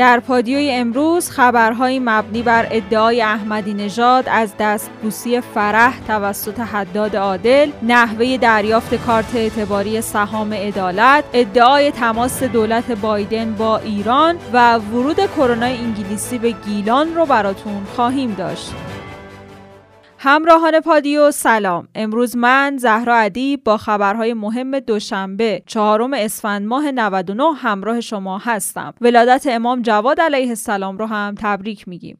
در پادیوی امروز خبرهای مبنی بر ادعای احمدی نژاد از دستبوسی فرح توسط حداد عادل، نحوه دریافت کارت اعتباری سهام عدالت، ادعای تماس دولت بایدن با ایران و ورود کرونا انگلیسی به گیلان رو براتون خواهیم داشت. همراهان پادیو سلام. امروز من زهرا عدیب با خبرهای مهم دوشنبه 4 اسفند ماه 99 همراه شما هستم. ولادت امام جواد علیه السلام رو هم تبریک میگیم.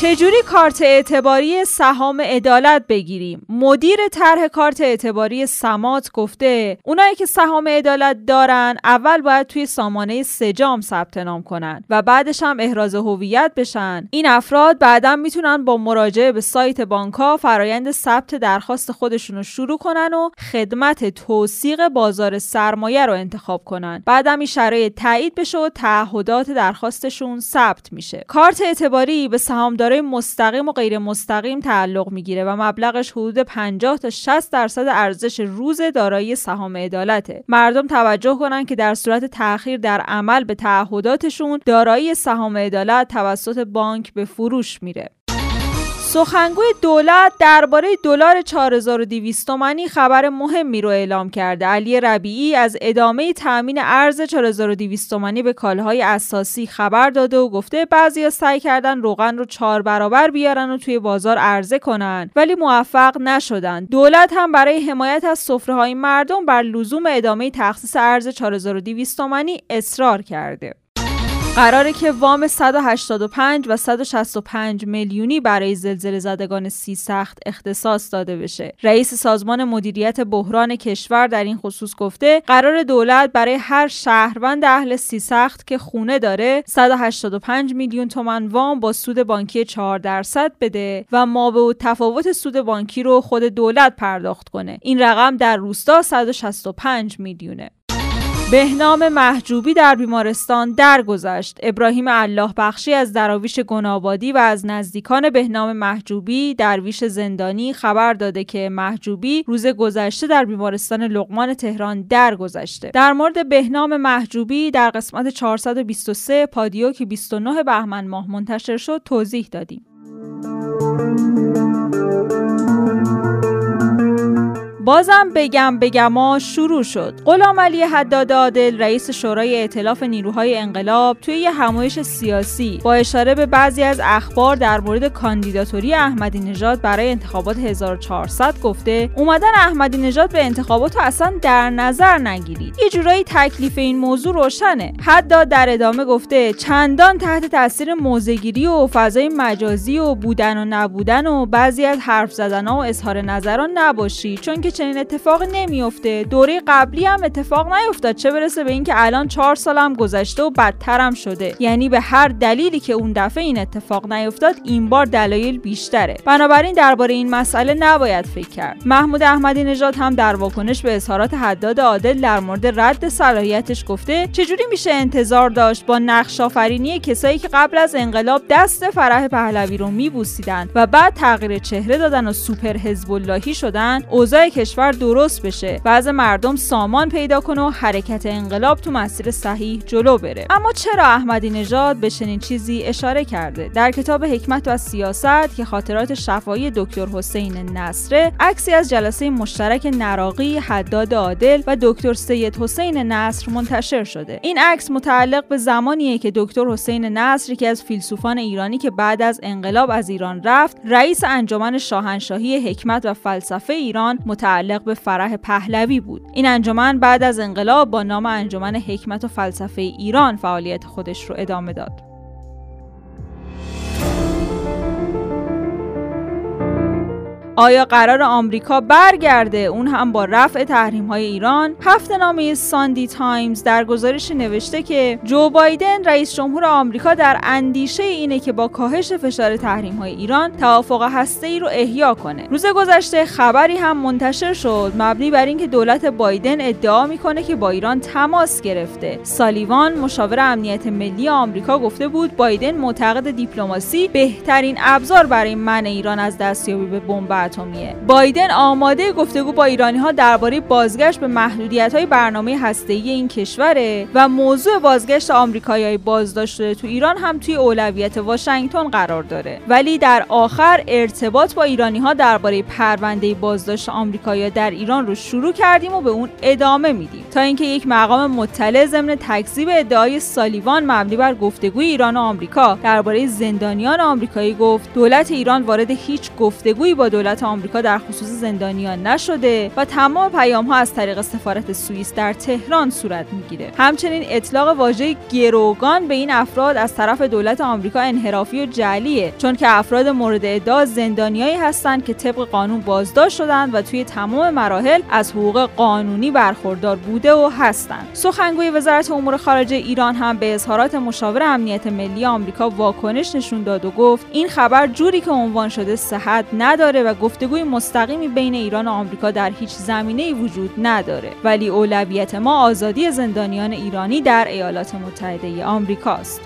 چجوری کارت اعتباری سهام عدالت بگیریم؟ مدیر طرح کارت اعتباری سمات گفته اونایی که سهام عدالت دارن اول باید توی سامانه سجام ثبت نام کنن و بعدش هم احراز هویت بشن. این افراد بعداً میتونن با مراجعه به سایت بانک‌ها فرایند ثبت درخواست خودشون رو شروع کنن و خدمت توثیق بازار سرمایه رو انتخاب کنن. بعدم این شرایط تایید بشه و تعهدات درخواستشون ثبت میشه. کارت اعتباری به سهام دارای مستقیم و غیر مستقیم تعلق میگیره و مبلغش حدود 50 تا 60% ارزش روز دارایی سهام عدالته. مردم توجه کنن که در صورت تأخیر در عمل به تعهداتشون، دارایی سهام عدالت توسط بانک به فروش میره. سخنگوی دولت درباره دلار 4200 تومانی خبر مهمی رو اعلام کرده. علی ربیعی از ادامه تامین ارز 4200 تومانی به کالاهای اساسی خبر داده و گفته بعضیا سعی کردن روغن رو 4 برابر بیارن و توی بازار عرضه کنن ولی موفق نشدن. دولت هم برای حمایت از سفره‌های مردم بر لزوم ادامه تخصیص ارز 4200 تومانی اصرار کرده. قراره که وام 185 و 165 میلیونی برای زلزله زدگان سیسخت اختصاص داده بشه. رئیس سازمان مدیریت بحران کشور در این خصوص گفته قرار دولت برای هر شهروند اهل سیسخت که خونه داره 185 میلیون تومان وام با سود بانکی 4% بده و مابعد تفاوت سود بانکی رو خود دولت پرداخت کنه. این رقم در روستا 165 میلیونه. بهنام محجوبی در بیمارستان درگذشت. ابراهیم الله بخشی از درویش گنابادی و از نزدیکان بهنام محجوبی درویش زندانی خبر داده که محجوبی روز گذشته در بیمارستان لقمان تهران درگذشته. در مورد بهنام محجوبی در قسمت 423 پادیو که 29 بهمن ماه منتشر شد توضیح دادیم. بازم بگم شروع شد. غلام علی حداد عادل رئیس شورای ائتلاف نیروهای انقلاب توی یه همایش سیاسی با اشاره به بعضی از اخبار در مورد کاندیداتوری احمدی نژاد برای انتخابات 1400 گفته اومدن احمدی نژاد به انتخابات رو اصلا در نظر نگیرید. یه جورایی تکلیف این موضوع روشنه. حداد در ادامه گفته چندان تحت تاثیر موزگیری و فضای مجازی و بودن و نبودن و بعضی از حرف زدن‌ها و اظهار نظران نباشید چون که چنین اتفاق نمیفته. دوره قبلی هم اتفاق نیفتاد، چه برسه به اینکه الان 4 سالم گذشته و بدترم شده. یعنی به هر دلیلی که اون دفعه این اتفاق نیفتاد این بار دلایل بیشتره، بنابراین درباره این مسئله نباید فکر کرد. محمود احمدی نژاد هم در واکنش به اظهارات حداد عادل در مورد رد صلاحیتش گفته چجوری میشه انتظار داشت با نقش‌آفرینی کسایی که قبل از انقلاب دست فرح پهلوی رو میبوسیدن و بعد تغییر چهره دادن و سوپر حزب اللهی شدن اوضاع کشور درست بشه، وضع مردم سامان پیدا کنه و حرکت انقلاب تو مسیر صحیح جلو بره. اما چرا احمدی نژاد به چنین چیزی اشاره کرده؟ در کتاب حکمت و سیاست که خاطرات شفاهی دکتر حسین نصر، عکسی از جلسه مشترک نراقی، حداد عادل و دکتر سید حسین نصر منتشر شده. این عکس متعلق به زمانیه که دکتر حسین نصر که از فیلسوفان ایرانی که بعد از انقلاب از ایران رفت، رئیس انجمن شاهنشاهی حکمت و فلسفه ایران تعلق به فرح پهلوی بود. این انجمن بعد از انقلاب با نام انجمن حکمت و فلسفه ایران فعالیت خودش رو ادامه داد. آیا قرار آمریکا برگرده؟ اون هم با رفع تحریم‌های ایران؟ هفته‌نامه ساندی تایمز در گزارش نوشته که جو بایدن رئیس جمهور آمریکا در اندیشه اینه که با کاهش فشار تحریم‌های ایران توافق هسته‌ای رو احیا کنه. روز گذشته خبری هم منتشر شد مبنی بر اینکه دولت بایدن ادعا میکنه که با ایران تماس گرفته. سالیوان مشاور امنیت ملی آمریکا گفته بود بایدن معتقد دیپلماسی بهترین ابزار برای منع ایران از دستیابی به بمب اتمیه. بایدن آماده گفتگو با ایرانی‌ها درباره بازگشت به محدودیت‌های برنامه هسته‌ای این کشوره و موضوع بازگشت آمریکایی‌های بازداشت شده تو ایران هم توی اولویت واشنگتن قرار داره. ولی در آخر ارتباط با ایرانی‌ها درباره پرونده بازداشت آمریکایی‌ها در ایران رو شروع کردیم و به اون ادامه میدیم تا اینکه یک مقام مطلع ضمن تکذیب ادعای سالیوان مبنی بر گفتگوی ایران و آمریکا درباره زندانیان آمریکایی گفت دولت ایران وارد هیچ گفتگویی با دولت آمریکا در خصوص زندانیان نشده و تمام پیام‌ها از طریق سفارت سوئیس در تهران صورت میگیره. همچنین اطلاق واژه گروگان به این افراد از طرف دولت آمریکا انحرافی و جعلیه، چون که افراد مورد ادعا زندانیایی هستند که طبق قانون بازداشت شدند و توی تمام مراحل از حقوق قانونی برخوردار بوده و هستند. سخنگوی وزارت امور خارجه ایران هم به اظهارات مشاور امنیت ملی آمریکا واکنش نشون داد و گفت این خبر جوری که عنوان شده صحت نداره و گفتگوی مستقیمی بین ایران و آمریکا در هیچ زمینه‌ای وجود نداره، ولی اولویت ما آزادی زندانیان ایرانی در ایالات متحده آمریکاست.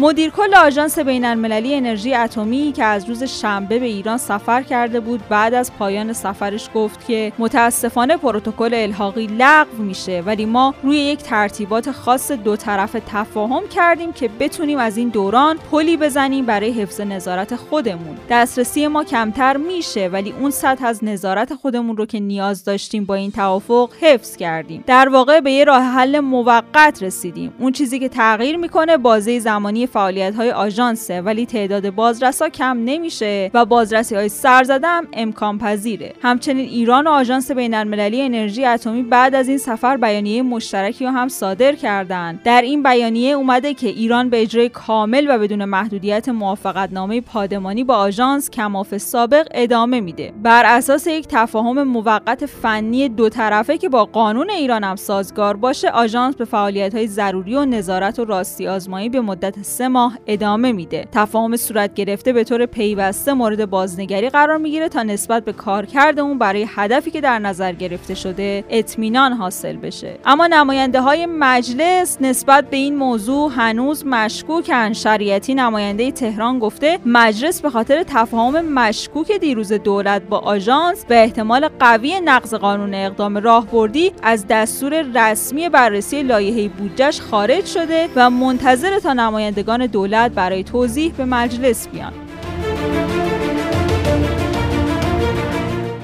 مدیر کل آژانس بین‌المللی انرژی اتمی که از روز شنبه به ایران سفر کرده بود، بعد از پایان سفرش گفت که متاسفانه پروتکل الحاقی لغو میشه، ولی ما روی یک ترتیبات خاص دو طرفه تفاهم کردیم که بتونیم از این دوران پلی بزنیم برای حفظ نظارت خودمون. دسترسی ما کمتر میشه، ولی اون سطح از نظارت خودمون رو که نیاز داشتیم با این توافق حفظ کردیم. در واقع به یه راه حل موقت رسیدیم. اون چیزی که تغییر میکنه بازه زمانی فعالیت‌های آژانسه، ولی تعداد بازرس‌ها کم نمیشه و بازرسی‌های سرزده هم امکان پذیره. همچنین ایران و آژانس بین‌المللی انرژی اتمی بعد از این سفر بیانیه مشترکی رو هم صادر کردند. در این بیانیه اومده که ایران به اجرای کامل و بدون محدودیت موافقتنامه پادمانی با آژانس کماف سابق ادامه میده، بر اساس یک تفاهم موقت فنی دو طرفه که با قانون ایران هم سازگار باشه. آژانس به فعالیت‌های ضروری و نظارت و راستی‌آزمایی به مدت 3 ماه ادامه میده. تفاهم صورت گرفته به طور پیوسته مورد بازنگری قرار میگیره تا نسبت به کارکرد اون برای هدفی که در نظر گرفته شده اطمینان حاصل بشه. اما نماینده های مجلس نسبت به این موضوع هنوز مشکوکن. شریعتی نماینده تهران گفته مجلس به خاطر تفاهم مشکوک دیروز دولت با آژانس به احتمال قوی نقض قانون اقدام راهبردی از دستور رسمی بررسی لایحه بودجهش خارج شده و منتظر تا نماینده دولت برای توضیح به مجلس بیان.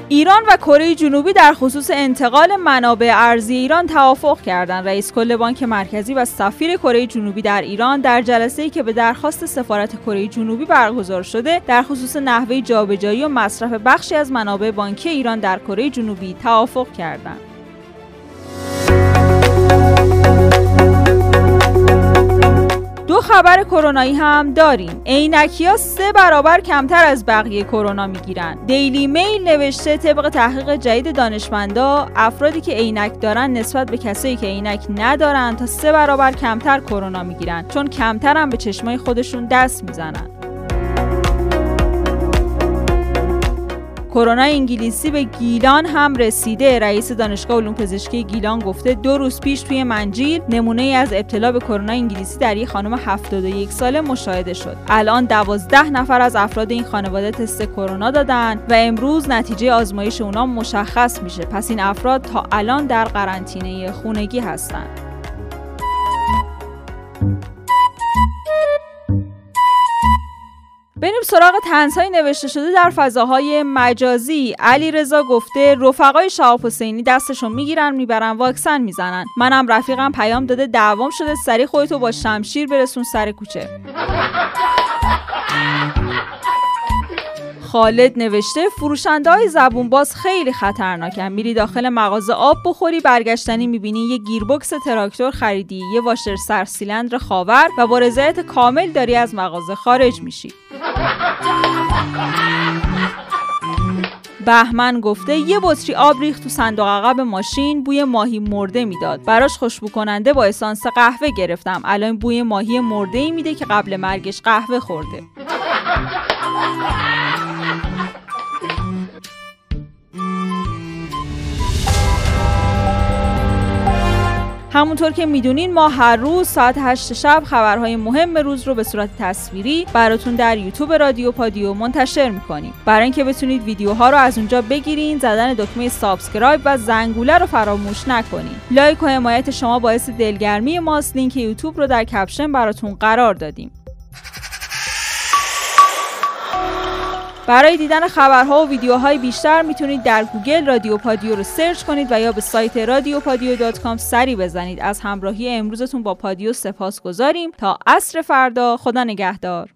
ایران و کره جنوبی در خصوص انتقال منابع ارزی ایران توافق کردند. رئیس کل بانک مرکزی و سفیر کره جنوبی در ایران در جلسه‌ای که به درخواست سفارت کره جنوبی برگزار شده در خصوص نحوه جابجایی و مصرف بخشی از منابع بانکی ایران در کره جنوبی توافق کردند. دو خبر کرونایی هم داریم. عینکی‌ها 3 برابر کمتر از بقیه کرونا میگیرن. دیلی میل نوشته طبق تحقیق جدید دانشمندا افرادی که عینک دارن نسبت به کسایی که عینک ندارن تا 3 برابر کمتر کرونا میگیرن، چون کمتر هم به چشمای خودشون دست میزنن. کرونا انگلیسی به گیلان هم رسیده. رئیس دانشگاه علوم پزشکی گیلان گفته 2 روز پیش توی منجیل نمونه‌ای از ابتلا به کرونا انگلیسی در یک خانم 71 ساله مشاهده شد. الان 12 نفر از افراد این خانواده تست کرونا دادن و امروز نتیجه آزمایش اونا مشخص میشه. پس این افراد تا الان در قرنطینه خونگی هستن. بریم سراغ طنزهای نوشته شده در فضاهای مجازی. علی رضا گفته رفقای شهاب حسینی دستشون میگیرن میبرن واکسن میزنن. منم رفیقم پیام داده دعوام شده سری خودتو با شمشیر برسون سر کوچه. خالد نوشته فروشنده‌های زبونباز خیلی خطرناکن. میری داخل مغازه آب بخوری، برگشتنی میبینی یه گیربکس تراکتور خریدی، یه واشر سرسیلندر خاور و با رضایت کامل داری از مغازه خارج میشی. بهمن گفته یه بطری آب ریخت تو صندوق عقب ماشین، بوی ماهی مرده میداد. براش خوشبو کننده با اسانس قهوه گرفتم. الان بوی ماهی مرده ای میده که قبل مرگش قهوه خورده. همونطور که میدونین ما هر روز ساعت 8 شب خبرهای مهم روز رو به صورت تصویری براتون در یوتیوب رادیو پادیو منتشر میکنیم. برای اینکه بتونید ویدیوها رو از اونجا بگیرین، زدن دکمه سابسکرایب و زنگوله رو فراموش نکنین. لایک و حمایت شما باعث دلگرمی ماست. لینک یوتیوب رو در کپشن براتون قرار دادیم. برای دیدن خبرها و ویدیوهای بیشتر میتونید در گوگل رادیو پادیو رو سرچ کنید و یا به سایت radiopadio.com سری بزنید. از همراهی امروزتون با پادیو سپاس گذاریم. تا عصر فردا، خدا نگهدار.